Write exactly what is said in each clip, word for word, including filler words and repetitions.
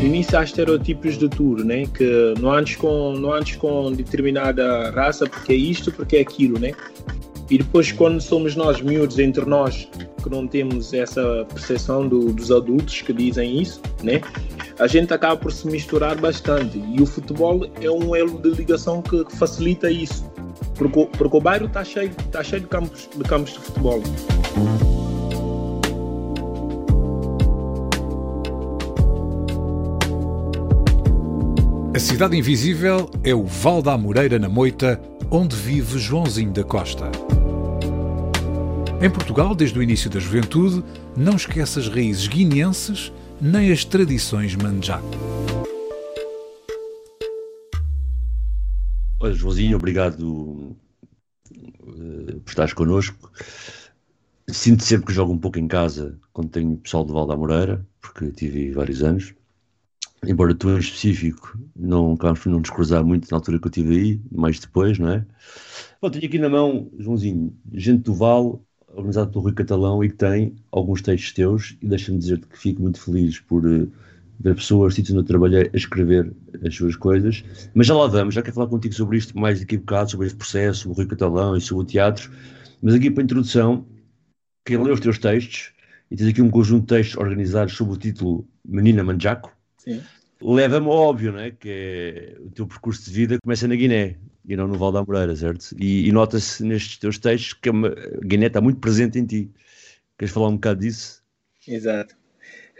No início há estereotipos de tudo, né? Que não andes com, não andes com determinada raça porque é isto, porque é aquilo, né? E depois quando somos nós miúdos entre nós, que não temos essa percepção do, dos adultos que dizem isso, né? A gente acaba por se misturar bastante e o futebol é um elo de ligação que facilita isso, porque, porque o bairro está cheio, tá cheio de, campos, de campos de futebol. A Cidade Invisível é o Vale da Amoreira, na Moita, onde vive Joãozinho da Costa. Em Portugal, desde o início da juventude, não esquece as raízes guineenses nem as tradições manjaco. Olha, Joãozinho, obrigado uh, por estares connosco. Sinto sempre que jogo um pouco em casa quando tenho pessoal do Vale da Amoreira, porque tive vários anos. Embora tu em específico, não, claro, não nos cruzar muito na altura que eu estive aí, mais depois, não é? Bom, tenho aqui na mão, Joãozinho, Gente do Vale, organizado pelo Rui Catalão, e que tem alguns textos teus, e deixa-me dizer-te que fico muito feliz por uh, ver pessoas, sítios onde eu trabalhei, a escrever as suas coisas. Mas já lá vamos, já quero falar contigo sobre isto mais daqui a bocado, sobre este processo, sobre o Rui Catalão e sobre o teatro. Mas aqui para a introdução, quero ler os teus textos, e tens aqui um conjunto de textos organizados sob o título Menina Manjaco. Sim. Leva-me ao óbvio, né? Que é, o teu percurso de vida começa na Guiné e não no Vale da Amoreira, certo? E, e nota-se nestes teus textos que a Guiné está muito presente em ti. Queres falar um bocado disso? Exato.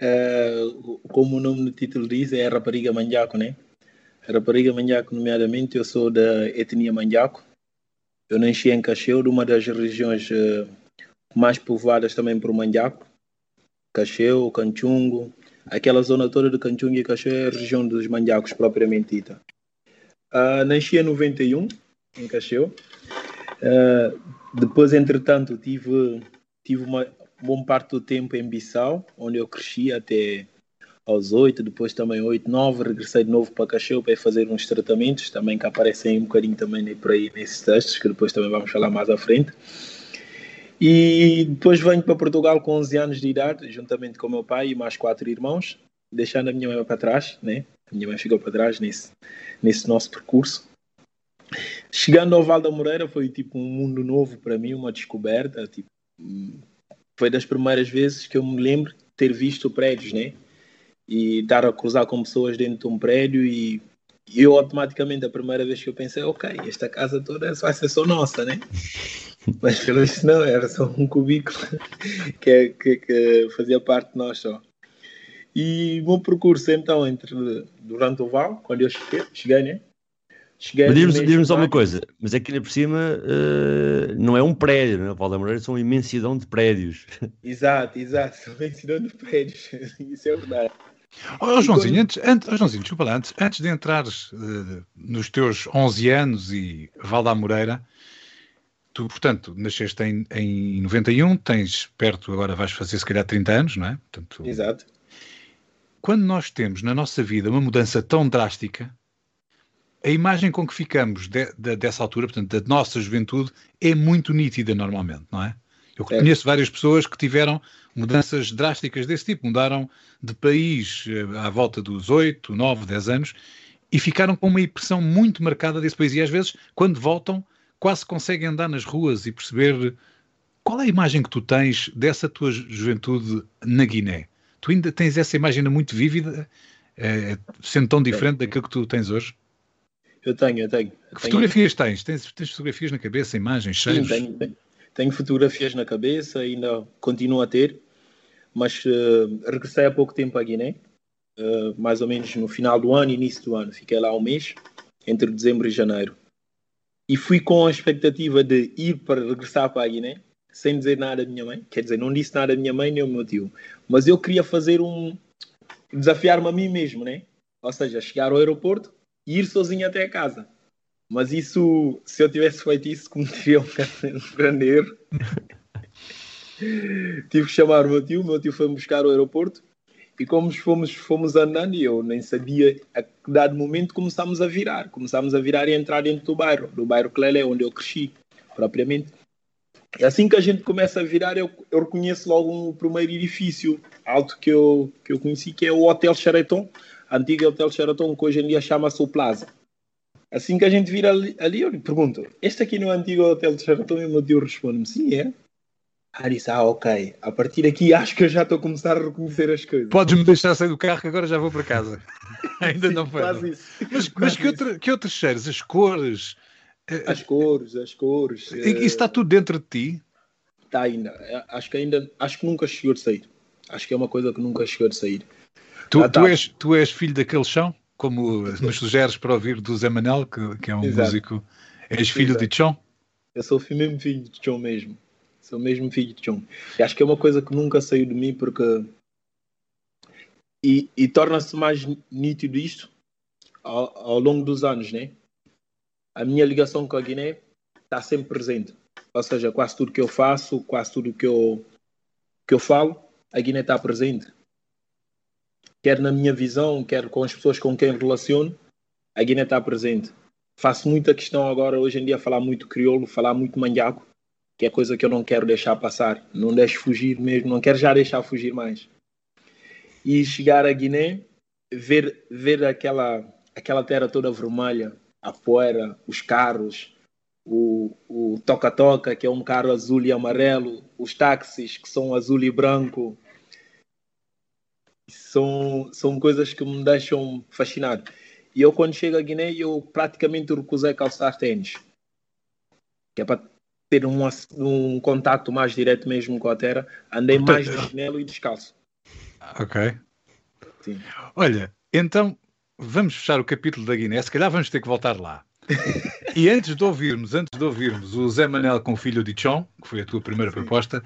Uh, como o nome do título diz, é a Rapariga Manjaco, né? A Rapariga Manjaco, nomeadamente, eu sou da etnia Manjaco. Eu nasci em Cacheu, de uma das regiões uh, mais povoadas também por Manjaco. Cacheu, Canchungo. Aquela zona toda de Canchungo e Cacheu é a região dos manjacos propriamente dita. Uh, nasci em noventa e um, em Cacheu. Uh, depois, entretanto, tive, tive uma boa parte do tempo em Bissau, onde eu cresci até aos oito, depois também oito, nove. Regressei de novo para Cacheu para fazer uns tratamentos, também que aparecem um bocadinho também por aí nesses textos, que depois também vamos falar mais à frente. E depois venho para Portugal com onze anos de idade, juntamente com o meu pai e mais quatro irmãos, deixando a minha mãe para trás, né? A minha mãe ficou para trás nesse, nesse nosso percurso. Chegando ao Vale da Amoreira foi tipo um mundo novo para mim, uma descoberta. Tipo, foi das primeiras vezes que eu me lembro de ter visto prédios, né? E estar a cruzar com pessoas dentro de um prédio e... E eu automaticamente, a primeira vez que eu pensei, ok, esta casa toda vai ser só nossa, né? Mas pelo visto não, era só um cubículo que, que, que fazia parte de nós só. E o meu percurso, então, entre, durante o Vale, quando eu cheguei, cheguei né? Cheguei mas diz-me, diz-me só uma coisa, mas aqui por cima uh, não é um prédio, não é? O Vale da Amoreira são uma imensidão de prédios. Exato, exato, são uma imensidão de prédios, isso é verdade. Oh, Joãozinho, antes, antes, oh, Joãozinho, desculpa lá, antes, antes de entrares uh, nos teus onze anos e Vale da Amoreira, tu, portanto, nasceste em, em noventa e um, tens perto, agora vais fazer se calhar trinta anos, não é? Portanto, exato. Quando nós temos na nossa vida uma mudança tão drástica, a imagem com que ficamos de, de, dessa altura, portanto, da nossa juventude, é muito nítida normalmente, não é? Eu conheço várias pessoas que tiveram mudanças drásticas desse tipo, mudaram de país à volta dos oito, nove, dez anos e ficaram com uma impressão muito marcada desse país. E às vezes, quando voltam, quase conseguem andar nas ruas e perceber qual é a imagem que tu tens dessa tua juventude na Guiné. Tu ainda tens essa imagem muito vívida, eh, sendo tão diferente daquilo que tu tens hoje? Eu tenho, eu tenho. Que fotografias tens? Tens, tens fotografias na cabeça, imagens, cheiros? Sim, tenho, tenho. Tenho fotografias na cabeça, ainda continuo a ter, mas uh, regressei há pouco tempo à Guiné, uh, mais ou menos no final do ano, início do ano. Fiquei lá um mês, entre dezembro e janeiro. E fui com a expectativa de ir para regressar para a Guiné, sem dizer nada à minha mãe. Quer dizer, não disse nada à minha mãe nem ao meu tio. Mas eu queria fazer um... desafiar-me a mim mesmo, né? Ou seja, chegar ao aeroporto e ir sozinho até a casa. Mas isso, se eu tivesse feito isso, cometeria um grande erro. Tive que chamar o meu tio. O meu tio foi-me buscar ao aeroporto. E como fomos, fomos andando, e eu nem sabia, a dado momento começámos a virar. Começámos a virar e entrar dentro do bairro, do bairro Klelé, onde eu cresci, propriamente. E assim que a gente começa a virar, eu, eu reconheço logo o primeiro edifício alto que eu, que eu conheci, que é o Hotel Sheraton, a antiga Hotel Sheraton, que hoje em dia chama-se o Plaza. Assim que a gente vira ali, ali, eu lhe pergunto, este aqui no antigo Hotel Sheraton? E o meu tio responde-me, sim, é. Ah, disse, ah, ok, a partir daqui acho que eu já estou a começar a reconhecer as coisas. Podes-me deixar sair do carro que agora já vou para casa. Ainda sim, não foi. Quase não. Isso. Mas, quase mas que, outro, que outros cheiros? As cores? As cores, as cores. E, isso está tudo dentro de ti? Está ainda. Acho que ainda, acho que nunca chegou de sair. Acho que é uma coisa que nunca chegou de sair. Tu, ah, tá. tu, és, tu és filho daquele chão? Como nos sugeres para ouvir do Zé Manel, que, que é um Exato. músico. És filho Exato. de chão? Eu sou mesmo filho de chão mesmo. Sou mesmo filho de John. E acho que é uma coisa que nunca saiu de mim, porque... E, e torna-se mais nítido isto ao, ao longo dos anos, né? A minha ligação com a Guiné está sempre presente. Ou seja, quase tudo que eu faço, quase tudo que eu, que eu falo, a Guiné está presente. Quer na minha visão, quer com as pessoas com quem relaciono, a Guiné está presente. Faço muita questão agora, hoje em dia, falar muito crioulo, falar muito manjaco, que é coisa que eu não quero deixar passar, não deixo fugir mesmo, não quero já deixar fugir mais. E chegar à Guiné, ver, ver aquela, aquela terra toda vermelha, a poeira, os carros, o, o toca-toca, que é um carro azul e amarelo, os táxis, que são azul e branco, são, são coisas que me deixam fascinado. E eu, quando chego à Guiné, eu praticamente recusei calçar tênis, que é para ter um, um contato mais direto mesmo com a terra, andei mais de chinelo e descalço. Ok. Sim. Olha, então vamos fechar o capítulo da Guiné, se calhar vamos ter que voltar lá. E antes de ouvirmos, antes de ouvirmos o Zé Manel com o filho de Chon, que foi a tua primeira Sim. proposta,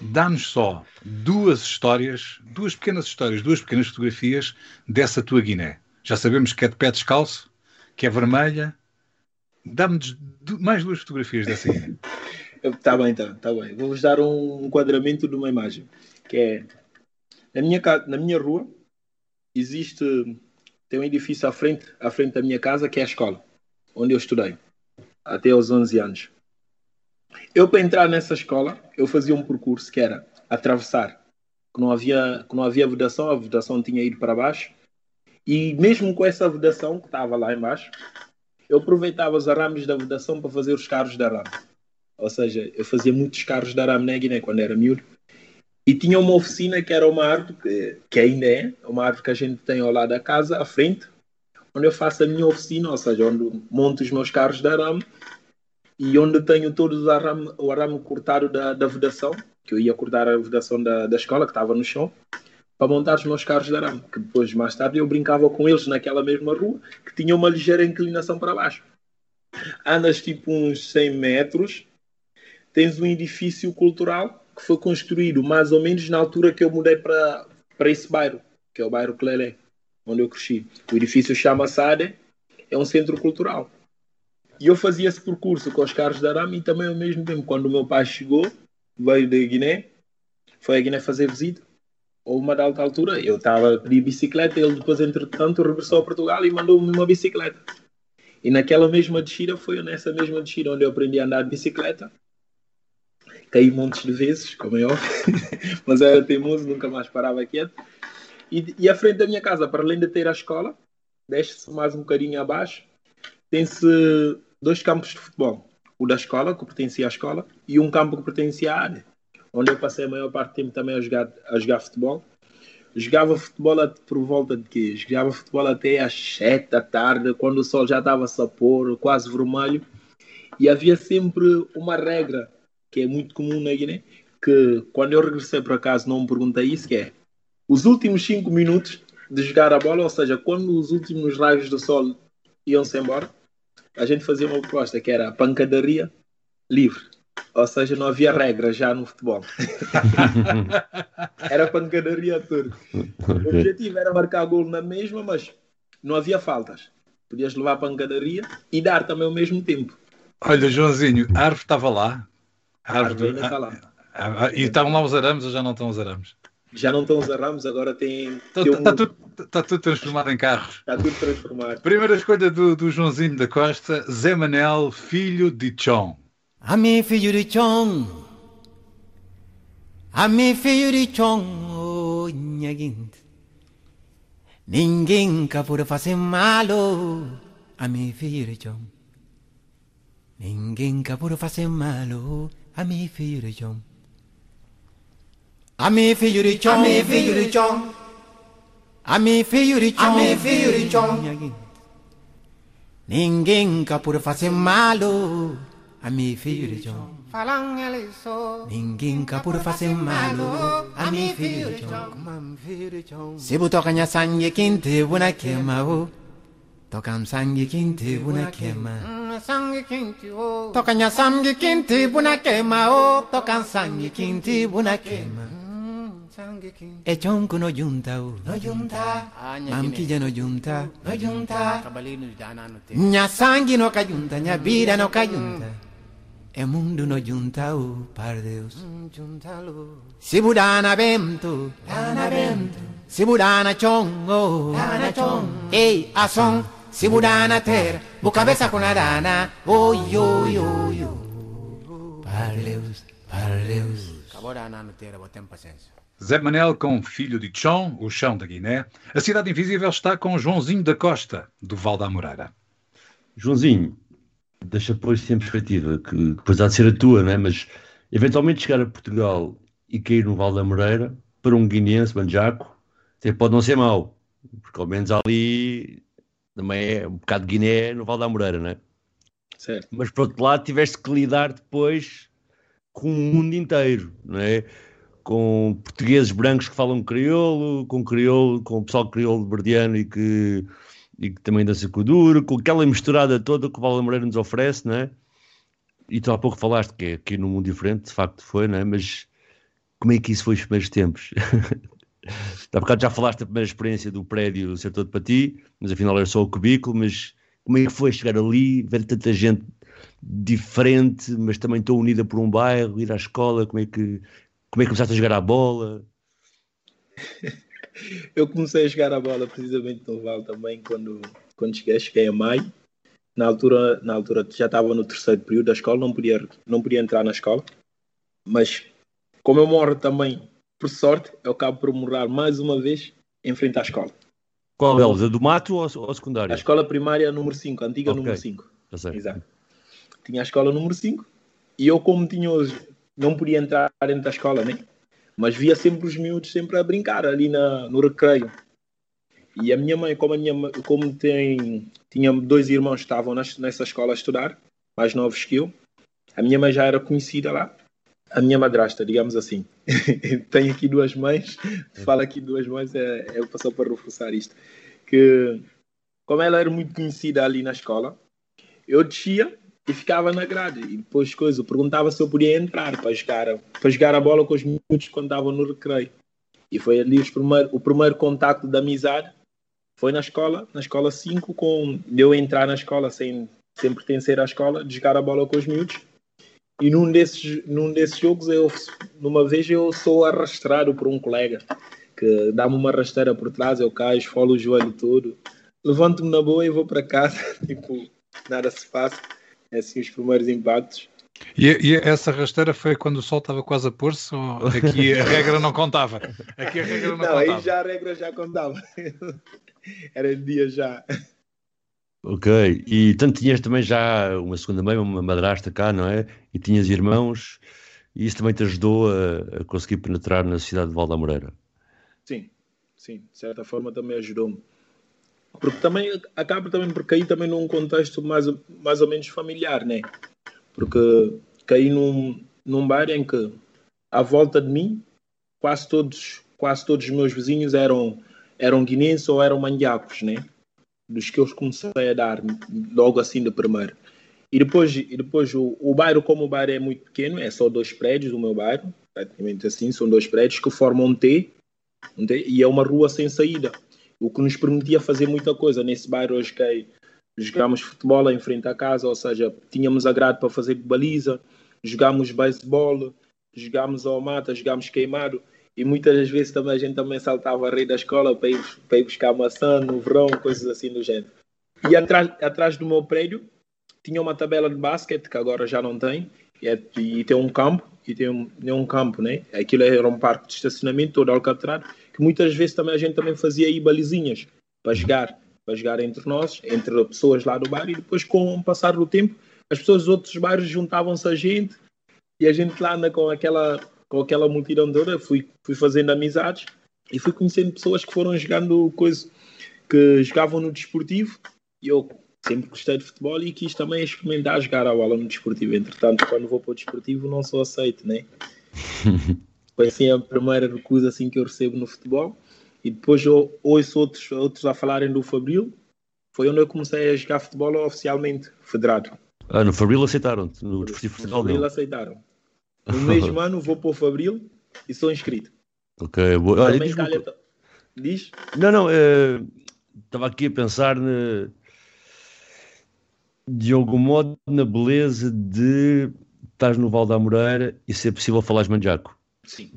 dá-nos só duas histórias, duas pequenas histórias, duas pequenas fotografias dessa tua Guiné. Já sabemos que é de pé descalço, que é vermelha. Dá-me mais duas fotografias dessa Guiné. Está bem, então, está bem. Vou-vos dar um enquadramento de uma imagem, que é, na minha, na minha rua, existe, tem um edifício à frente, à frente da minha casa, que é a escola, onde eu estudei, até aos onze anos. Eu, para entrar nessa escola, eu fazia um percurso que era atravessar, que não havia, que não havia vedação, a vedação tinha ido para baixo, e mesmo com essa vedação, que estava lá embaixo, eu aproveitava os arames da vedação para fazer os carros de arame. Ou seja, eu fazia muitos carros de arame na Guiné quando era miúdo. E tinha uma oficina que era uma árvore, que, que ainda é, uma árvore que a gente tem ao lado da casa, à frente, onde eu faço a minha oficina, ou seja, onde monto os meus carros de arame e onde tenho todo arame, o arame cortado da, da vedação, que eu ia cortar a vedação da, da escola, que estava no chão, para montar os meus carros de arame, que depois, mais tarde, eu brincava com eles naquela mesma rua, que tinha uma ligeira inclinação para baixo. Andas tipo uns cem metros, tens um edifício cultural que foi construído mais ou menos na altura que eu mudei para, para esse bairro, que é o bairro Klelé, onde eu cresci. O edifício chama Sade, é um centro cultural. E eu fazia esse percurso com os carros de arame e também, ao mesmo tempo, quando o meu pai chegou, veio da Guiné, foi a Guiné fazer visita, ou uma de alta altura, eu estava de bicicleta, ele depois, entretanto, regressou a Portugal e mandou-me uma bicicleta. E naquela mesma descida, foi nessa mesma descida onde eu aprendi a andar de bicicleta. Caí montes de vezes, como é óbvio, mas era teimoso, nunca mais parava quieto. E, e à frente da minha casa, para além de ter a escola, desce-se mais um bocadinho abaixo, tem-se dois campos de futebol. O da escola, que pertencia à escola, e um campo que pertencia à área, onde eu passei a maior parte do tempo também a jogar, a jogar futebol. Jogava futebol por volta de quê? Jogava futebol até às sete da tarde, quando o sol já estava a sapor, quase vermelho. E havia sempre uma regra, que é muito comum na Guiné, que quando eu regressei para casa não me perguntei isso, que é os últimos cinco minutos de jogar a bola, ou seja, quando os últimos raios do sol iam-se embora, a gente fazia uma proposta que era a pancadaria livre. Ou seja, não havia regra já no futebol. Era pancadaria toda. O objetivo era marcar gol na mesma, mas não havia faltas. Podias levar a pancadaria e dar também ao mesmo tempo. Olha, Joãozinho, a árvore estava lá. A árvore ainda está lá. A, a, e estavam lá os arames ou já não estão os arames? Já não estão os arames, agora tem... Está um... tá tudo, tá tudo transformado em carros. Está tudo transformado. Primeira escolha do, do Joãozinho da Costa, Zé Manel, filho de Chon. Amém, filho de Chon. Amém, filho de Chon. Oh, minha gente. Ninguém capura fazer malo. Amém, filho de Chon. Ninguém capura fazer malo. Amém, filho de Chon. Amém, filho de Chon. Amém, filho de Chon. Amém, filho de Chon. Amém, filho de Chon. Ninguém capura fazer malo. Amém, filho de Chon. Ninguém capura fazer malo. Amém, filho de Chon. Se você toca sangue quente, você queima. Toca sangue quente, você queima. Toca sangue quente, você queima. Toca sangue quente, você queima. E chonco no junta, no junta, mamquilla no junta, no junta, nha sangue no cayunta, nha vida no cayunta, e mundo no junta, oh, para Deus. Si budana vento, dana vento, si budana chongo, dana chongo, ei, ação, si budana ter, bu cabeça com a dana, oh, yo, yo, yo, para Deus, para Deus. Acabou a dana no ter, botem paciência. Zé Manel com Filho de Chão, o chão da Guiné. A Cidade Invisível está com Joãozinho da Costa, do Vale da Amoreira. Joãozinho, deixa pôr-se sempre perspectiva, que depois há de ser a tua, não é? Mas eventualmente chegar a Portugal e cair no Vale da Amoreira, para um guineense, manjaco, até pode não ser mau, porque ao menos ali também é um bocado de Guiné no Vale da Amoreira, não é? Certo. Mas por outro lado tiveste que lidar depois com o mundo inteiro, não é? Com portugueses brancos que falam crioulo, com crioulo, com o pessoal crioulo de Verdiano e que, e que também dança com o duro, com aquela misturada toda que o Vale da Amoreira nos oferece, não é? E tu há pouco falaste que é aqui num mundo diferente, de facto foi, não é? Mas como é que isso foi os primeiros tempos? Há bocado já falaste da primeira experiência do prédio ser todo para ti, mas afinal era só o cubículo, mas como é que foi chegar ali, ver tanta gente diferente, mas também tão unida por um bairro, ir à escola, como é que... Como é que começaste a jogar a bola? Eu comecei a jogar a bola precisamente no Vale também, quando, quando cheguei, cheguei a maio. Na altura, na altura já estava no terceiro período da escola, não podia, não podia entrar na escola. Mas como eu moro também, por sorte, eu acabo por morar mais uma vez em frente à escola. Qual delas? A do mato ou a secundária? A escola primária número cinco, a antiga okay. Número cinco. Exato. Tinha a escola número cinco e eu como tinha hoje... Não podia entrar dentro da escola, né? Mas via sempre os miúdos sempre a brincar ali na, no recreio. E a minha mãe, como, a minha, como tem, tinha dois irmãos que estavam nas, nessa escola a estudar, mais novos que eu, a minha mãe já era conhecida lá, a minha madrasta, digamos assim. Tenho aqui duas mães, falo aqui duas mães, é, é só para reforçar isto. Que, como ela era muito conhecida ali na escola, eu descia... E ficava na grade. E depois coisa, eu perguntava se eu podia entrar para jogar, para jogar a bola com os miúdos quando estavam no recreio. E foi ali os primeiro, o primeiro contacto da amizade. Foi na escola, na escola cinco, com eu entrar na escola sem, sem pertencer à escola, de jogar a bola com os miúdos. E num desses, num desses jogos, eu, numa vez eu sou arrastado por um colega, que dá-me uma rasteira por trás, eu caio, esfolo o joelho todo, levanto-me na boa e vou para casa. Tipo, nada se passa. Assim, os primeiros impactos. E, e essa rasteira foi quando o sol estava quase a pôr-se? Ou aqui a regra não contava? Aqui a regra não, não contava. Aí já a regra já contava. Era dia já. Ok. E tanto tinhas também já uma segunda mãe, uma madrasta cá, não é? E tinhas irmãos. E isso também te ajudou a, a conseguir penetrar na cidade de Vale da Amoreira? Sim. Sim. De certa forma também ajudou-me. Porque também acaba também por cair também num contexto mais, mais ou menos familiar, né? Porque caí num, num bairro em que, à volta de mim, quase todos, quase todos os meus vizinhos eram, eram guinenses ou eram manjacos, né? dos que eu comecei a dar logo assim de primeiro. E depois, e depois o, o bairro, como o bairro é muito pequeno, é só dois prédios, o meu bairro, praticamente assim, são dois prédios que formam um T, um T e é uma rua sem saída, o que nos permitia fazer muita coisa. Nesse bairro hoje que jogámos futebol em frente à casa, ou seja, tínhamos agrado para fazer baliza, jogámos beisebol, jogámos ao mata, jogámos queimado, e muitas das vezes também a gente também saltava a rede da escola para ir, para ir buscar maçã no verão, coisas assim do género. E atrás, atrás do meu prédio tinha uma tabela de basquete, que agora já não tem, e, é, e tem um campo, e tem um, é um campo, né? Aquilo era um parque de estacionamento todo alcatrado, que muitas vezes também a gente também fazia aí balizinhas para jogar, para jogar entre nós, entre pessoas lá do bairro, e depois com o passar do tempo, as pessoas dos outros bairros juntavam-se a gente, e a gente lá na, com aquela... com aquela multidão toda, fui, fui fazendo amizades e fui conhecendo pessoas que foram jogando coisas que jogavam no desportivo, e eu sempre gostei de futebol e quis também experimentar jogar a bola no desportivo. Entretanto, quando vou para o desportivo não sou aceito, né? Foi assim a primeira recusa assim, que eu recebo no futebol. E depois eu ouço outros, outros a falarem do Fabril, foi onde eu comecei a jogar futebol oficialmente, federado. Ah, no Fabril aceitaram-te? No desportivo federal, no Fabril aceitaram. No mesmo ano vou para o Fabril e sou inscrito. Ok, boa. Olha, diz, Itália... co... diz? Não, não, estava eh, aqui a pensar ne... de algum modo na beleza de estás no Vale da Amoreira e se é possível falares manjaco. Sim.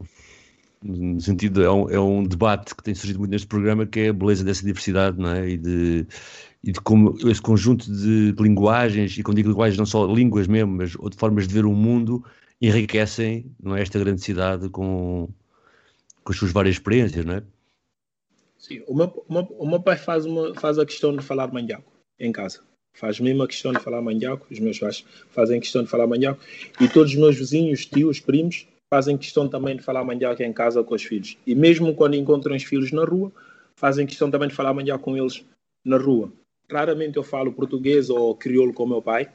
No sentido, é um, é um debate que tem surgido muito neste programa, que é a beleza dessa diversidade, não é? E de... e de como esse conjunto de linguagens, e quando digo linguagens não só línguas mesmo, mas outras formas de ver o mundo, enriquecem, não é, esta grande cidade com, com as suas várias experiências, não é? Sim, o meu, o meu, o meu pai faz, uma, faz a questão de falar manjaco em casa, faz mesmo a questão de falar manjaco, os meus pais fazem questão de falar manjaco, e todos os meus vizinhos, tios, primos, fazem questão também de falar manjaco em casa com os filhos, e mesmo quando encontram os filhos na rua, fazem questão também de falar manjaco com eles na rua. Raramente eu falo português ou crioulo com o meu pai,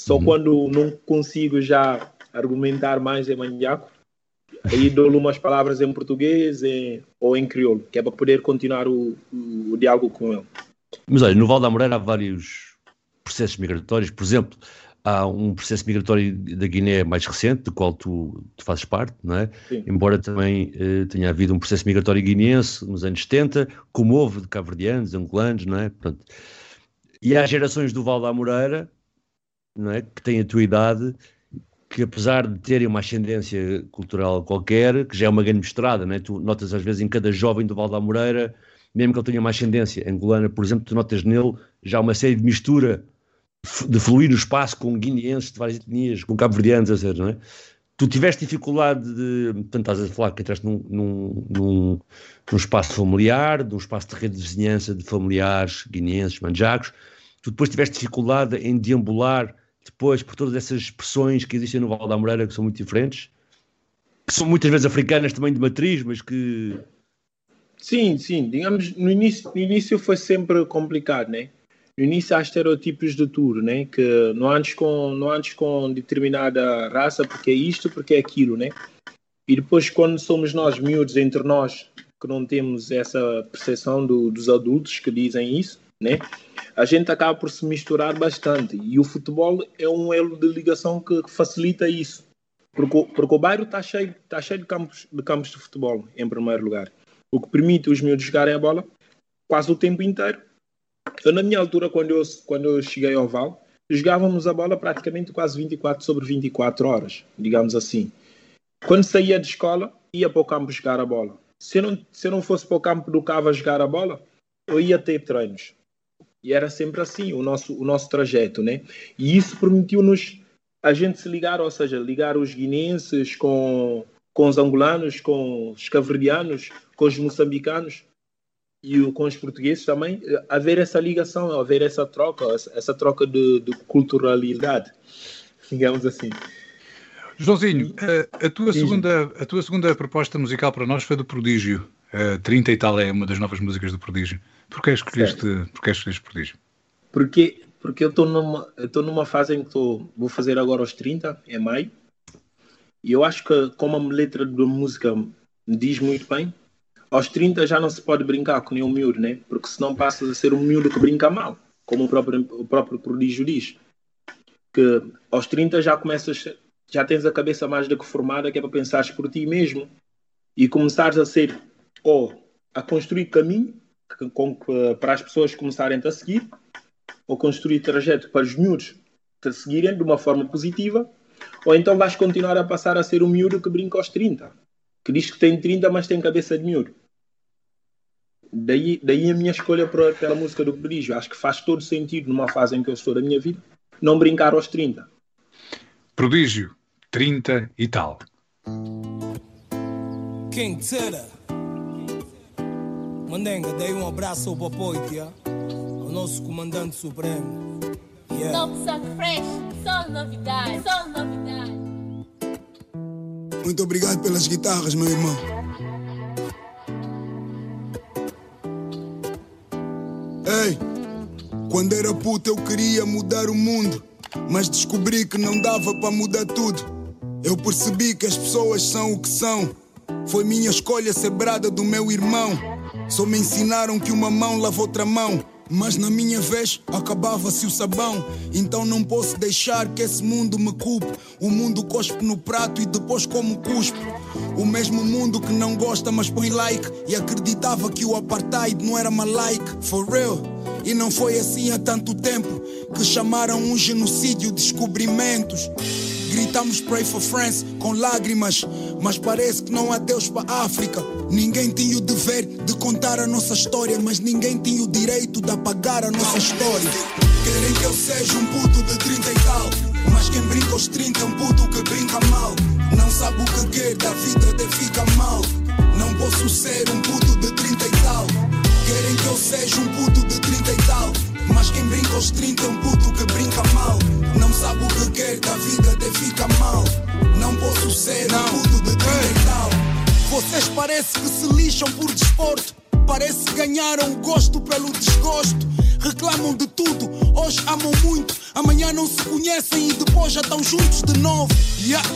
só uhum. quando não consigo já argumentar mais em manjaco, aí dou-lhe umas palavras em português em, ou em crioulo, que é para poder continuar o, o, o diálogo com ele. Mas olha, no Vale da Amoreira há vários processos migratórios, por exemplo, há um processo migratório da Guiné mais recente, do qual tu, tu fazes parte, não é? Sim. Embora também eh, tenha havido um processo migratório guineense nos anos setenta, como houve de cabo-verdianos, angolanos, não é? Pronto. E há gerações do Vale da Amoreira, não é, que têm a tua idade, que apesar de terem uma ascendência cultural qualquer, que já é uma grande misturada, não é? Tu notas às vezes em cada jovem do Vale da Amoreira, mesmo que ele tenha uma ascendência angolana, por exemplo, tu notas nele já uma série de mistura, de fluir no espaço com guineenses de várias etnias, com cabo-verdianos, a ser, não é? Tu tiveste dificuldade de... Portanto, estás a falar que entraste num, num, num, num espaço familiar, num espaço de rede de vizinhança de familiares guineenses, manjacos. Tu depois tiveste dificuldade em deambular depois por todas essas expressões que existem no Vale da Amoreira, que são muito diferentes, que são muitas vezes africanas também de matriz, mas que... Sim, sim. Digamos, no início, no início foi sempre complicado, não é? No início há estereotipos de tudo, né? Que não andes com, não andes com determinada raça porque é isto, porque é aquilo, né? E depois quando somos nós, miúdos, entre nós, que não temos essa percepção do, dos adultos que dizem isso, né? A gente acaba por se misturar bastante, e o futebol é um elo de ligação que facilita isso, porque o, porque o bairro está cheio, tá cheio de, campos, de campos de futebol, em primeiro lugar, o que permite os miúdos jogarem a bola quase o tempo inteiro. Eu, na minha altura, quando eu, quando eu cheguei ao Val, jogávamos a bola praticamente quase vinte e quatro sobre vinte e quatro horas, digamos assim. Quando saía de escola, ia para o campo jogar a bola. Se eu não, se eu não fosse para o campo do Cava jogar a bola, eu ia ter treinos. E era sempre assim o nosso, o nosso trajeto, né? E isso permitiu-nos a gente se ligar, ou seja, ligar os guineenses com, com os angolanos, com os cabo-verdianos, com os moçambicanos, e com os portugueses também, haver essa ligação, haver essa troca, essa troca de, de culturalidade, digamos assim. Joãozinho, a, a, tua segunda, a tua segunda proposta musical para nós foi do Prodígio. Uh, trinta e tal é uma das novas músicas do Prodígio. Porquê escolheste, porquê escolheste Prodígio? Porque, porque eu estou numa, numa fase em que tô, vou fazer agora aos trinta, em maio, e eu acho que como a letra de música me diz muito bem, aos trinta já não se pode brincar com nenhum miúdo, né? Porque senão passas a ser um miúdo que brinca mal, como o próprio, o próprio Prodígio diz. Que aos trinta já começas, já tens a cabeça mais do que formada, que é para pensares por ti mesmo e começares a ser, ou a construir caminho que, com, para as pessoas começarem a seguir, ou construir trajeto para os miúdos te seguirem de uma forma positiva, ou então vais continuar a passar a ser um miúdo que brinca aos trinta, que diz que tem trinta, mas tem cabeça de miúdo. Daí, daí a minha escolha para, pela música do Prodígio. Acho que faz todo sentido numa fase em que eu estou da minha vida, não brincar aos trinta. Prodígio, trinta e tal. King Tzera. Mandenga, dei um abraço ao Papoitia, ao nosso comandante supremo. Yeah. Top Sack Fresh, só novidade, só novidade. Muito obrigado pelas guitarras, meu irmão. Ei, quando era puto eu queria mudar o mundo, mas descobri que não dava para mudar tudo. Eu percebi que as pessoas são o que são. Foi minha escolha cebrada do meu irmão. Só me ensinaram que uma mão lava outra mão, mas na minha vez acabava-se o sabão. Então não posso deixar que esse mundo me culpe. O mundo cospe no prato e depois como cuspe. O mesmo mundo que não gosta mas põe like e acreditava que o apartheid não era malaique. For real. E não foi assim há tanto tempo que chamaram um genocídio descobrimentos. Gritamos pray for France com lágrimas, mas parece que não há Deus para a África. Ninguém tinha o dever de contar a nossa história, mas ninguém tinha o direito de apagar a nossa história. Querem que eu seja um puto de trinta e tal, mas quem brinca aos trinta é um puto que brinca mal. Não sabe o que quer da vida até fica mal. Não posso ser um puto de trinta e tal. Querem que eu seja um puto de trinta e tal, mas quem brinca aos trinta é um puto que brinca mal. Não sabe o que quer da vida até fica mal. Não posso ser não. Um puto de trinta e tal. Vocês parece que se lixam por desporto, parece que ganharam o gosto pelo desgosto. Reclamam de tudo, hoje amam muito, amanhã não se conhecem e depois já estão juntos de novo. Yeah.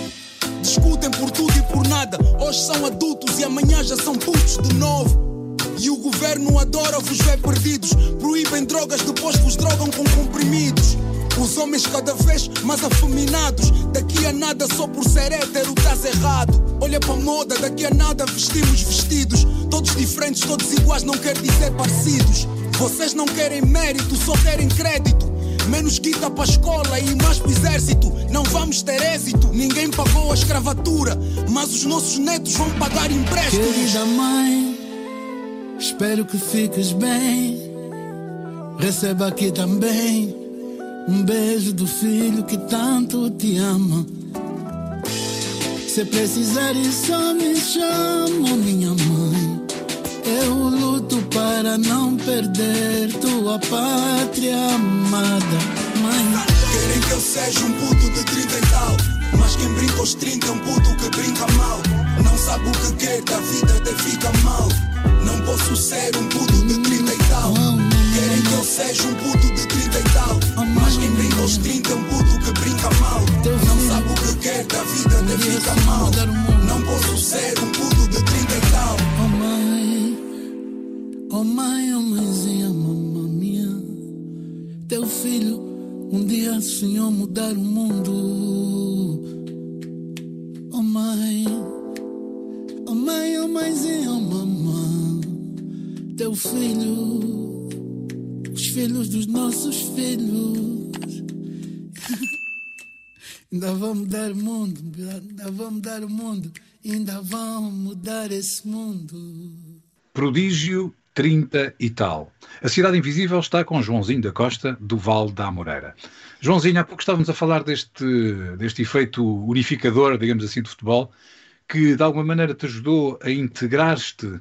Discutem por tudo e por nada, hoje são adultos e amanhã já são putos de novo. E o governo adora vos ver perdidos, proíbem drogas, depois vos drogam com comprimidos. Os homens cada vez mais afeminados, daqui a nada só por ser hétero estás errado. Olha para a moda, daqui a nada vestimos vestidos, todos diferentes, todos iguais, não quer dizer parecidos. Vocês não querem mérito, só querem crédito. Menos guita para a escola e mais para o exército. Não vamos ter êxito, ninguém pagou a escravatura, mas os nossos netos vão pagar empréstimos. Querida mãe, espero que fiques bem, receba aqui também um beijo do filho que tanto te ama. Se precisares só me chama, minha mãe. Eu luto para não perder tua pátria amada, mãe. Querem que eu seja um puto de trinta e tal, mas quem brinca aos trinta é um puto que brinca mal. Não sabe o que quer da vida até fica mal. Não posso ser um puto de trinta e tal. Querem que eu seja um puto de trinta e tal, mas quem brinca aos trinta é um puto que brinca mal. Não sabe o que quer da vida até fica mal. Não posso ser um puto de trinta e tal. Oh mãe, oh mãe, oh mãezinha, mamãe minha. Teu filho, um dia sonhou mudar o mundo. Oh mãe, oh mãe, oh mãezinha, oh mamãe. Teu filho, os filhos dos nossos filhos ainda vão mudar o mundo, ainda vão mudar o mundo, ainda vão mudar esse mundo. Prodígio, trinta e tal. A Cidade Invisível está com Joãozinho da Costa, do Vale da Amoreira. Joãozinho, há pouco estávamos a falar deste, deste efeito unificador, digamos assim, do futebol, que de alguma maneira te ajudou a integrar-te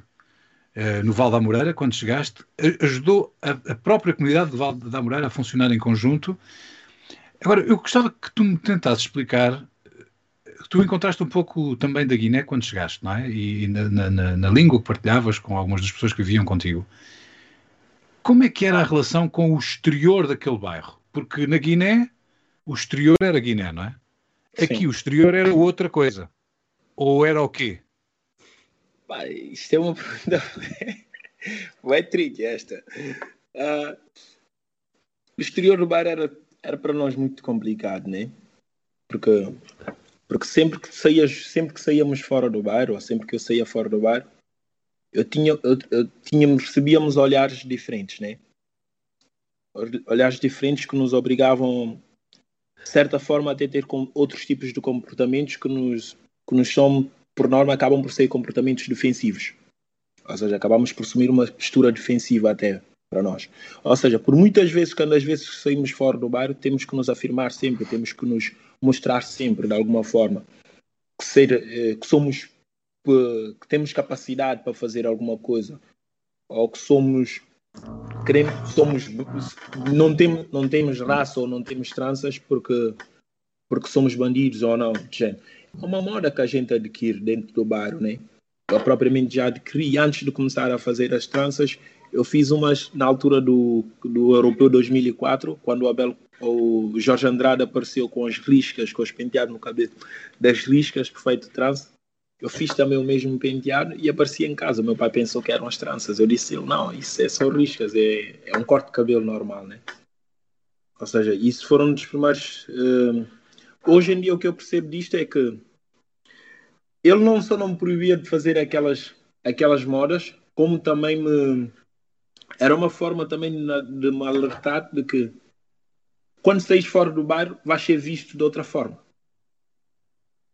no Vale da Amoreira, quando chegaste, ajudou a, a própria comunidade do Vale da Amoreira a funcionar em conjunto. Agora, eu gostava que tu me tentasses explicar, tu encontraste um pouco também da Guiné quando chegaste, não é? E na, na, na língua que partilhavas com algumas das pessoas que viviam contigo. Como é que era a relação com o exterior daquele bairro? Porque na Guiné, o exterior era Guiné, não é? Aqui Sim. O exterior era outra coisa. Ou era o quê? Pá, isto é uma pergunta bem triste esta. Uh, o exterior do bairro era, era para nós muito complicado, né? Porque, porque sempre, que saías, sempre que saíamos fora do bairro, ou sempre que eu saía fora do bairro, eu tinha, eu, eu tinha, recebíamos olhares diferentes, né? Olhares diferentes que nos obrigavam, de certa forma, a ter com outros tipos de comportamentos que nos, que nos são, por norma, acabam por ser comportamentos defensivos. Ou seja, acabamos por assumir uma postura defensiva até para nós. Ou seja, por muitas vezes, quando às vezes saímos fora do bairro, temos que nos afirmar sempre, temos que nos mostrar sempre, de alguma forma, que, ser, que, somos, que temos capacidade para fazer alguma coisa, ou que somos... Queremos, somos, não, temos, não temos raça ou não temos tranças porque, porque somos bandidos ou não. É uma moda que a gente adquire dentro do bairro, né? Eu propriamente já adquiri, antes de começar a fazer as tranças, eu fiz umas na altura do, do Europeu dois mil e quatro, quando o, Abel, o Jorge Andrade apareceu com as riscas, com os penteados no cabelo das riscas, perfeito trança. Eu fiz também o mesmo penteado e apareci em casa. Meu pai pensou que eram as tranças. Eu disse ele, não, isso é só riscas, é, é um corte de cabelo normal, né? Ou seja, isso foram um dos primeiros... Uh... Hoje em dia o que eu percebo disto é que ele não só não me proibia de fazer aquelas, aquelas modas, como também me... Era uma forma também de me alertar de que quando saís fora do bairro vais ser visto de outra forma.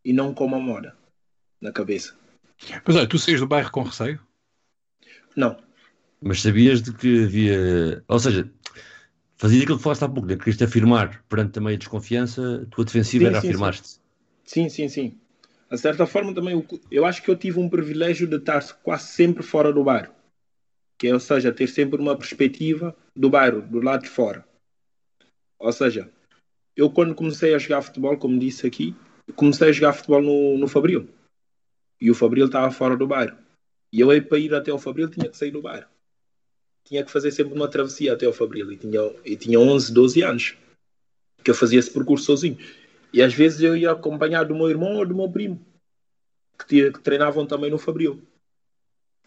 E não como a moda. Na cabeça. Mas olha, tu saías do bairro com receio? Não. Mas sabias de que havia... Ou seja, fazias aquilo que falaste há pouco, né? Querias-te afirmar perante também a desconfiança, tua defensiva sim, era sim, afirmar-te. Sim, sim, sim. De certa forma também, eu acho que eu tive um privilégio de estar quase sempre fora do bairro. Que é, ou seja, ter sempre uma perspectiva do bairro, do lado de fora. Ou seja, eu quando comecei a jogar futebol, como disse aqui, comecei a jogar futebol no, no Fabril. E o Fabril estava fora do bairro. E eu, para ir até o Fabril, tinha que sair do bairro. Tinha que fazer sempre uma travessia até o Fabril. E tinha, e tinha onze, doze anos que eu fazia esse percurso sozinho. E às vezes eu ia acompanhar do meu irmão ou do meu primo, que, tinha, que treinavam também no Fabril.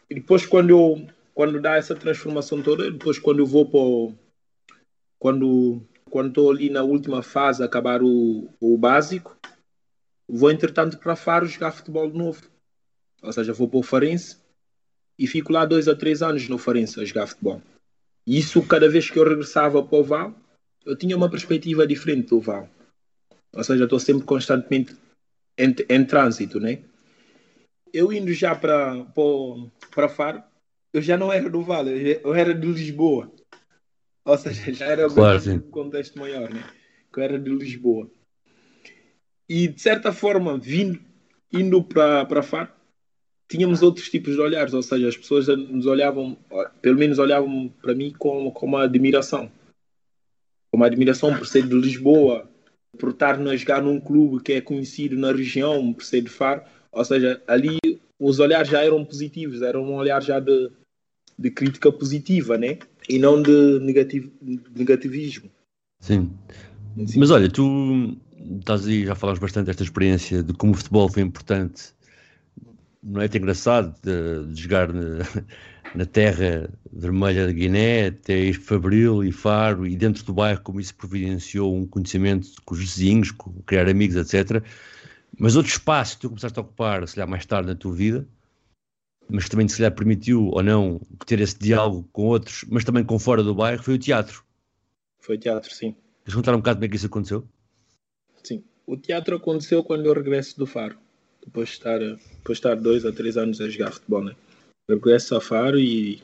E depois, quando, eu, quando dá essa transformação toda, depois quando eu vou para o... Quando estou ali na última fase, acabar o, o básico, vou, entretanto, para Faro jogar futebol de novo. Ou seja, vou para o Farense e fico lá dois a três anos no Farense a jogar futebol. E isso, cada vez que eu regressava para o Val, eu tinha uma perspectiva diferente do Val. Ou seja, estou sempre constantemente em, em trânsito, né? Eu indo já para, para, para Faro, eu já não era do Val, eu era de Lisboa. Ou seja, já era claro, um contexto maior, né? Que eu era de Lisboa. E, de certa forma, vindo, indo para, para Faro, tínhamos outros tipos de olhares, ou seja, as pessoas nos olhavam, pelo menos olhavam para mim com, com uma admiração. Com uma admiração por ser de Lisboa, por estar a jogar num clube que é conhecido na região, por ser de Faro. Ou seja, ali os olhares já eram positivos, era um olhar já de, de crítica positiva, né? E não de negativo, negativismo. Sim. Sim. Mas olha, tu estás aí, já falámos bastante desta experiência de como o futebol foi importante. Não é tão engraçado de, de jogar na, na terra vermelha da Guiné, até Fabril e Faro, e dentro do bairro, como isso providenciou um conhecimento com os vizinhos, com, criar amigos, etcétera. Mas outro espaço que tu começaste a ocupar, se calhar mais tarde na tua vida, mas também se calhar permitiu ou não ter esse diálogo com outros, mas também com fora do bairro, foi o teatro. Foi o teatro, sim. Queres contar um bocado como é que isso aconteceu? Sim, o teatro aconteceu quando eu regresso do Faro. Depois de, estar, depois de estar dois a três anos a jogar futebol, né? Regresso a Faro e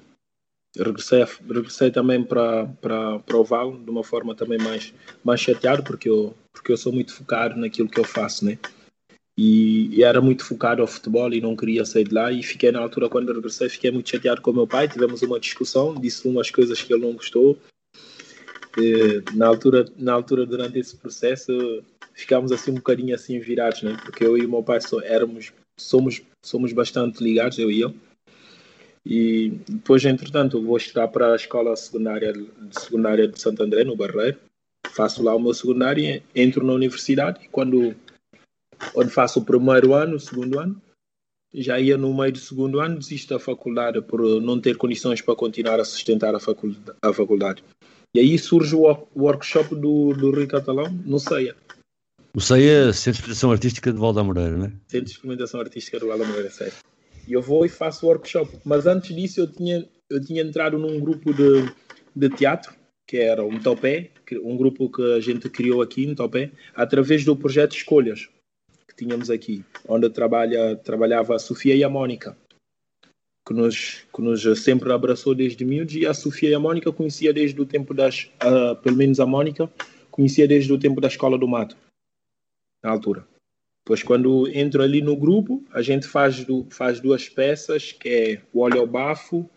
regressei, regressei também para, para, para o Val de uma forma também mais, mais chateada, porque eu, porque eu sou muito focado naquilo que eu faço, né? E, e era muito focado ao futebol e não queria sair de lá. E fiquei na altura, quando regressei, fiquei muito chateado com o meu pai. Tivemos uma discussão, disse umas coisas que ele não gostou. E, na, altura, na altura, durante esse processo... ficámos assim um bocadinho assim virados, né? Porque eu e o meu pai só éramos, somos, somos bastante ligados, eu e ele. E depois, entretanto, vou estudar para a escola secundária, secundária de Santo André, no Barreiro. Faço lá o meu secundário, entro na universidade e quando onde faço o primeiro ano, o segundo ano, já ia no meio do segundo ano, desisto da faculdade por não ter condições para continuar a sustentar a faculdade. A faculdade. E aí surge o workshop do, do Rui Catalão no SEI. O SEI é Centro de Experimentação Artística de Vale da Amoreira, não é? Centro de Experimentação Artística de Vale da Amoreira, SEI. E eu vou e faço o workshop. Mas antes disso eu tinha, eu tinha entrado num grupo de, de teatro, que era um Topé, um grupo que a gente criou aqui em Topé, através do projeto Escolhas, que tínhamos aqui, onde trabalha, trabalhava a Sofia e a Mónica, que nos, que nos sempre abraçou desde miúdos, e a Sofia e a Mónica conhecia desde o tempo das... Uh, pelo menos a Mónica conhecia desde o tempo da Escola do Mato, na altura. Pois quando entro ali no grupo, a gente faz, do, faz duas peças, que é o Olho ao Bafo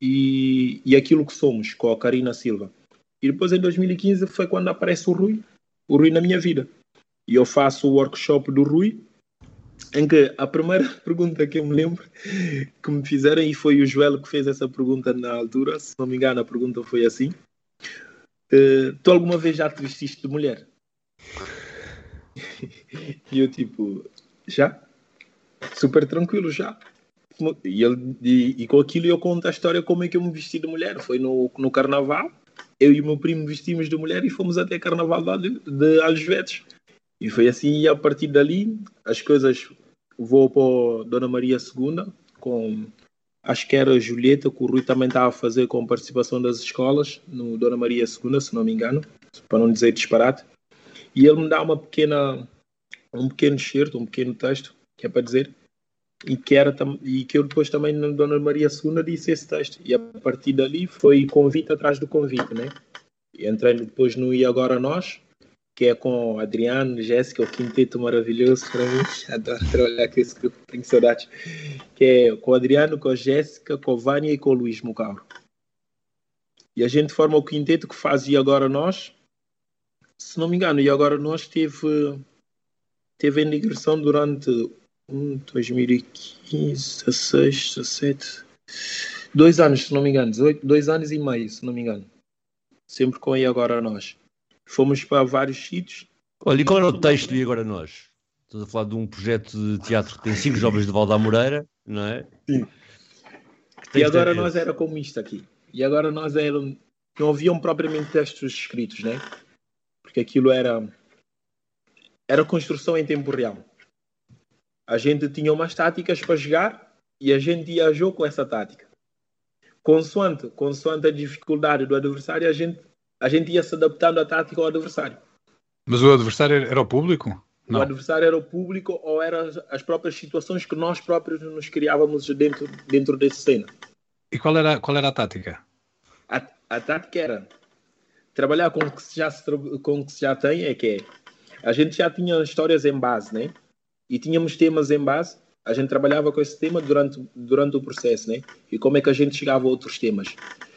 e, e Aquilo Que Somos, com a Karina Silva. E depois, em dois mil e quinze, foi quando aparece o Rui, o Rui na minha vida. E eu faço o workshop do Rui, em que a primeira pergunta que eu me lembro que me fizeram, e foi o Joel que fez essa pergunta na altura, se não me engano, a pergunta foi assim: uh, tu alguma vez já te vestiste de mulher? E eu tipo, já? Super tranquilo, já. E, ele, e, e com aquilo eu conto a história como é que eu me vesti de mulher. Foi no, no carnaval, eu e o meu primo vestimos de mulher e fomos até carnaval lá de, de Aljuvetes. E foi assim, e a partir dali, as coisas, vou para Dona Maria segunda, com, acho que era a Julieta, que o Rui também estava a fazer com participação das escolas, no Dona Maria segunda, se não me engano, para não dizer disparate. E ele me dá uma pequena, um pequeno excerto, um pequeno texto, que é para dizer, e que, era, e que eu depois também na Dona Maria segunda disse esse texto. E a partir dali foi convite atrás do convite, né? E entrei depois no I Agora Nós, que é com Adriano, Jéssica, o quinteto maravilhoso para mim. Adoro trabalhar com esse grupo, tenho saudades. Que é com Adriano, com Jéssica, com Vânia e com Luís Mucauro. E a gente forma o quinteto que faz E Agora Nós. Se não me engano, E Agora Nós teve, teve em digressão durante dois mil e quinze, dezasseis, dezassete... Dois anos, se não me engano. Dois anos e meio, se não me engano. Sempre com E Agora Nós. Fomos para vários sítios. Olha, e qual era o texto de Agora Nós? Estás a falar de um projeto de teatro que tem cinco jovens de Vale da Amoreira, não é? Sim. E Agora é Nós era como isto aqui. E Agora Nós era... Não haviam propriamente textos escritos, né? Porque aquilo era... Era construção em tempo real. A gente tinha umas táticas para jogar e a gente ia a jogo com essa tática. Consoante, consoante a dificuldade do adversário, a gente... A gente ia se adaptando à tática ao adversário. Mas o adversário era o público? Não. O adversário era o público ou eram as próprias situações que nós próprios nos criávamos dentro, dentro dessa cena. E qual era, qual era a tática? A, a tática era trabalhar com o que já se, com o que já tem, é que a gente já tinha histórias em base, né? E tínhamos temas em base. A gente trabalhava com esse tema durante, durante o processo, né? E como é que a gente chegava a outros temas.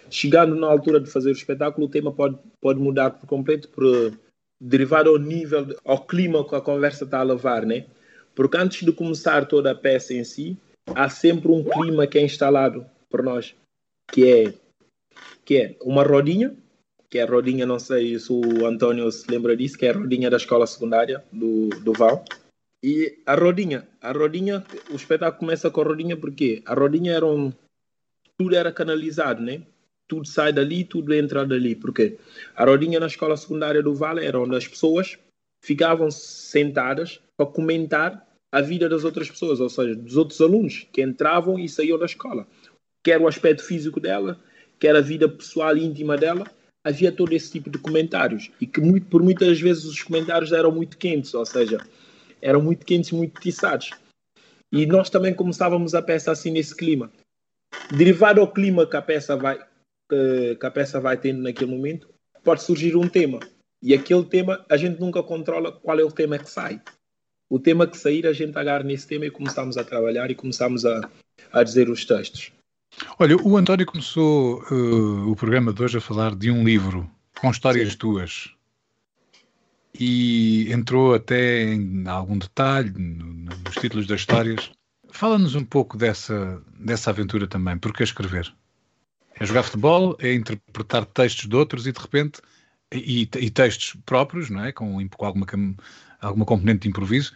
Chegando na altura de fazer o espetáculo, o tema pode, pode mudar por completo, por, derivado ao nível, de, ao clima que a conversa está a levar, né? Porque antes de começar toda a peça em si, há sempre um clima que é instalado por nós, que é, que é uma rodinha, que é a rodinha, não sei se o António se lembra disso, que é a rodinha da escola secundária do, do Val. E a rodinha, a rodinha, o espetáculo começa com a rodinha porque a rodinha era um... Tudo era canalizado, né? Tudo sai dali, tudo entra dali. Porque a rodinha na escola secundária do Vale era onde as pessoas ficavam sentadas para comentar a vida das outras pessoas, ou seja, dos outros alunos que entravam e saíam da escola. Quer o aspecto físico dela, quer a vida pessoal íntima dela, havia todo esse tipo de comentários. E que muito, por muitas vezes os comentários eram muito quentes, ou seja, eram muito quentes e muito tiçados. E nós também começávamos a peça assim nesse clima. Derivado ao clima que a peça vai... que a peça vai tendo naquele momento, pode surgir um tema. E aquele tema, a gente nunca controla qual é o tema que sai. O tema que sair, a gente agarra nesse tema e começamos a trabalhar e começamos a, a dizer os textos. Olha, o António começou uh, o programa de hoje a falar de um livro com histórias Sim. tuas. E entrou até em algum detalhe nos títulos das histórias. Fala-nos um pouco dessa, dessa aventura também. Porquê escrever? É jogar futebol, é interpretar textos de outros e de repente, e, e textos próprios, não é? Com, com alguma, alguma componente de improviso,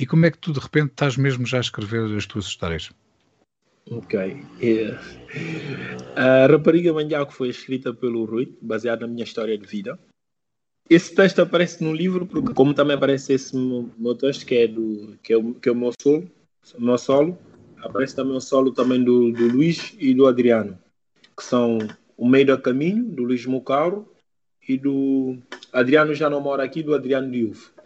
E como é que tu, de repente, estás mesmo já a escrever as tuas histórias? Ok. Yeah. A Rapariga Manjaco foi escrita pelo Rui, baseada na minha história de vida. Esse texto aparece no livro, porque, como também aparece esse meu, meu texto, que é, do, que, é o, que é o meu solo, meu solo, aparece também o solo também do, do Luís e do Adriano, que são o meio do caminho, do Luís Mucauro e do Adriano já não mora aqui, do Adriano de Ufo.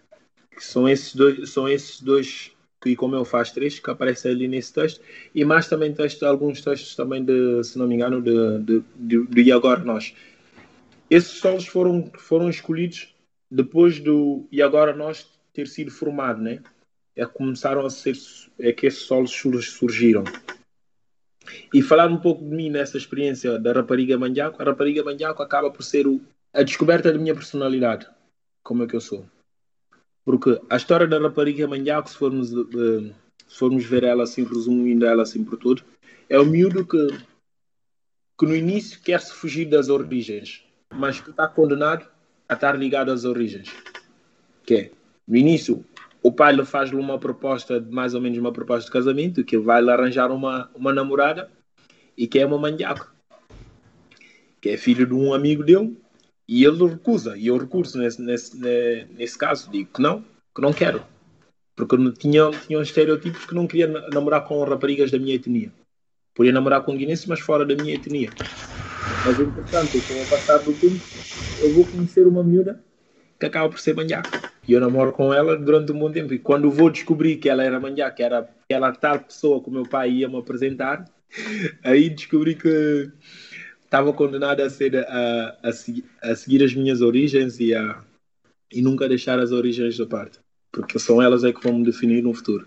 São esses dois, são esses dois que, como eu faço três, que aparecem ali nesse texto. E mais também texto, alguns textos também, de, se não me engano, de, de, de, de I Agora Nós. Esses solos foram, foram escolhidos depois do I Agora Nós ter sido formado, né? É que começaram a ser, é que esses solos surgiram. E falar um pouco de mim nessa experiência da Rapariga Manjaco. A Rapariga Manjaco acaba por ser o, a descoberta da minha personalidade, como é que eu sou. Porque a história da Rapariga Manjaco, se formos, uh, se formos ver ela assim, resumindo ela assim por tudo, é o miúdo que, que no início quer-se fugir das origens, mas que está condenado a estar ligado às origens. Que é, no início, o pai lhe faz-lhe uma proposta, mais ou menos uma proposta de casamento, que vai-lhe arranjar uma, uma namorada, e que é uma manjaco, que é filho de um amigo dele. E ele recusa, e eu recuso nesse, nesse, nesse caso, digo que não, que não quero. Porque tinham tinha estereotipos que não queria namorar com raparigas da minha etnia. Podia namorar com guinenses, mas fora da minha etnia. Mas é importante, com o passar do tempo, eu vou conhecer uma miúda que acaba por ser manjaca. E eu namoro com ela durante um bom tempo. E quando vou descobrir que ela era manjaca, que era aquela tal pessoa que o meu pai ia me apresentar, aí descobri que estava condenada a, ser, a, a, a seguir as minhas origens e, a, e nunca deixar as origens de parte. Porque são elas é que vão me definir no futuro.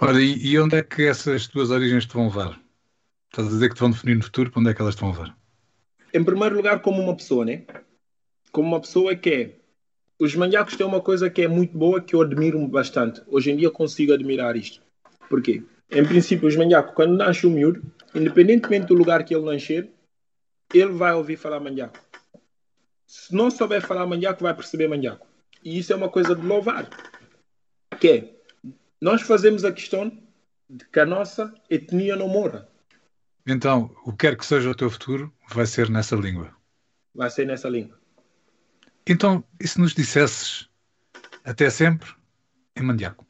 Ora, e, e onde é que essas tuas origens te vão levar? Estás a dizer que te vão definir no futuro, para onde é que elas te vão levar? Em primeiro lugar, como uma pessoa, né? Como uma pessoa que é... Os manjacos têm uma coisa que é muito boa, que eu admiro bastante. Hoje em dia consigo admirar isto. Porquê? Em princípio, os manjacos, quando nasce o miúdo, independentemente do lugar que ele nascer, ele vai ouvir falar manjaco. Se não souber falar manjaco, vai perceber manjaco. E isso é uma coisa de louvar. Que é, nós fazemos a questão de que a nossa etnia não mora. Então, o que quer que seja o teu futuro, vai ser nessa língua. Vai ser nessa língua. Então, e se nos dissesses, até sempre, em manjaco?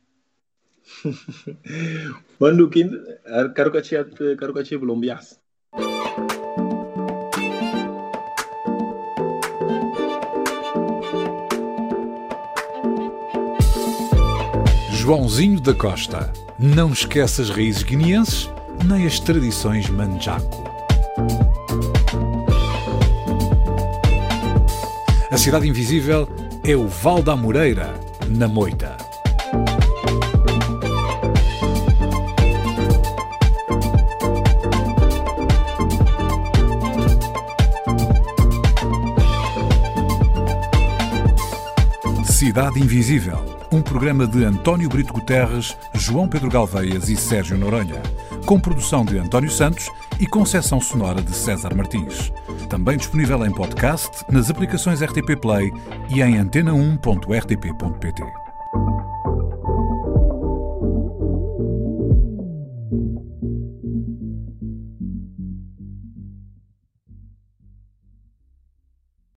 Quando o que... Quero que te lombiasse. Joãozinho da Costa. Não esquece as raízes guineenses, nem as tradições manjaco. A Cidade Invisível é o Vale da Amoreira, na Moita. Cidade Invisível, um programa de António Brito Guterres, João Pedro Galveias e Sérgio Noronha, com produção de António Santos e concessão sonora de César Martins. Também disponível em podcast, nas aplicações R T P Play e em antena um ponto r t p ponto p t.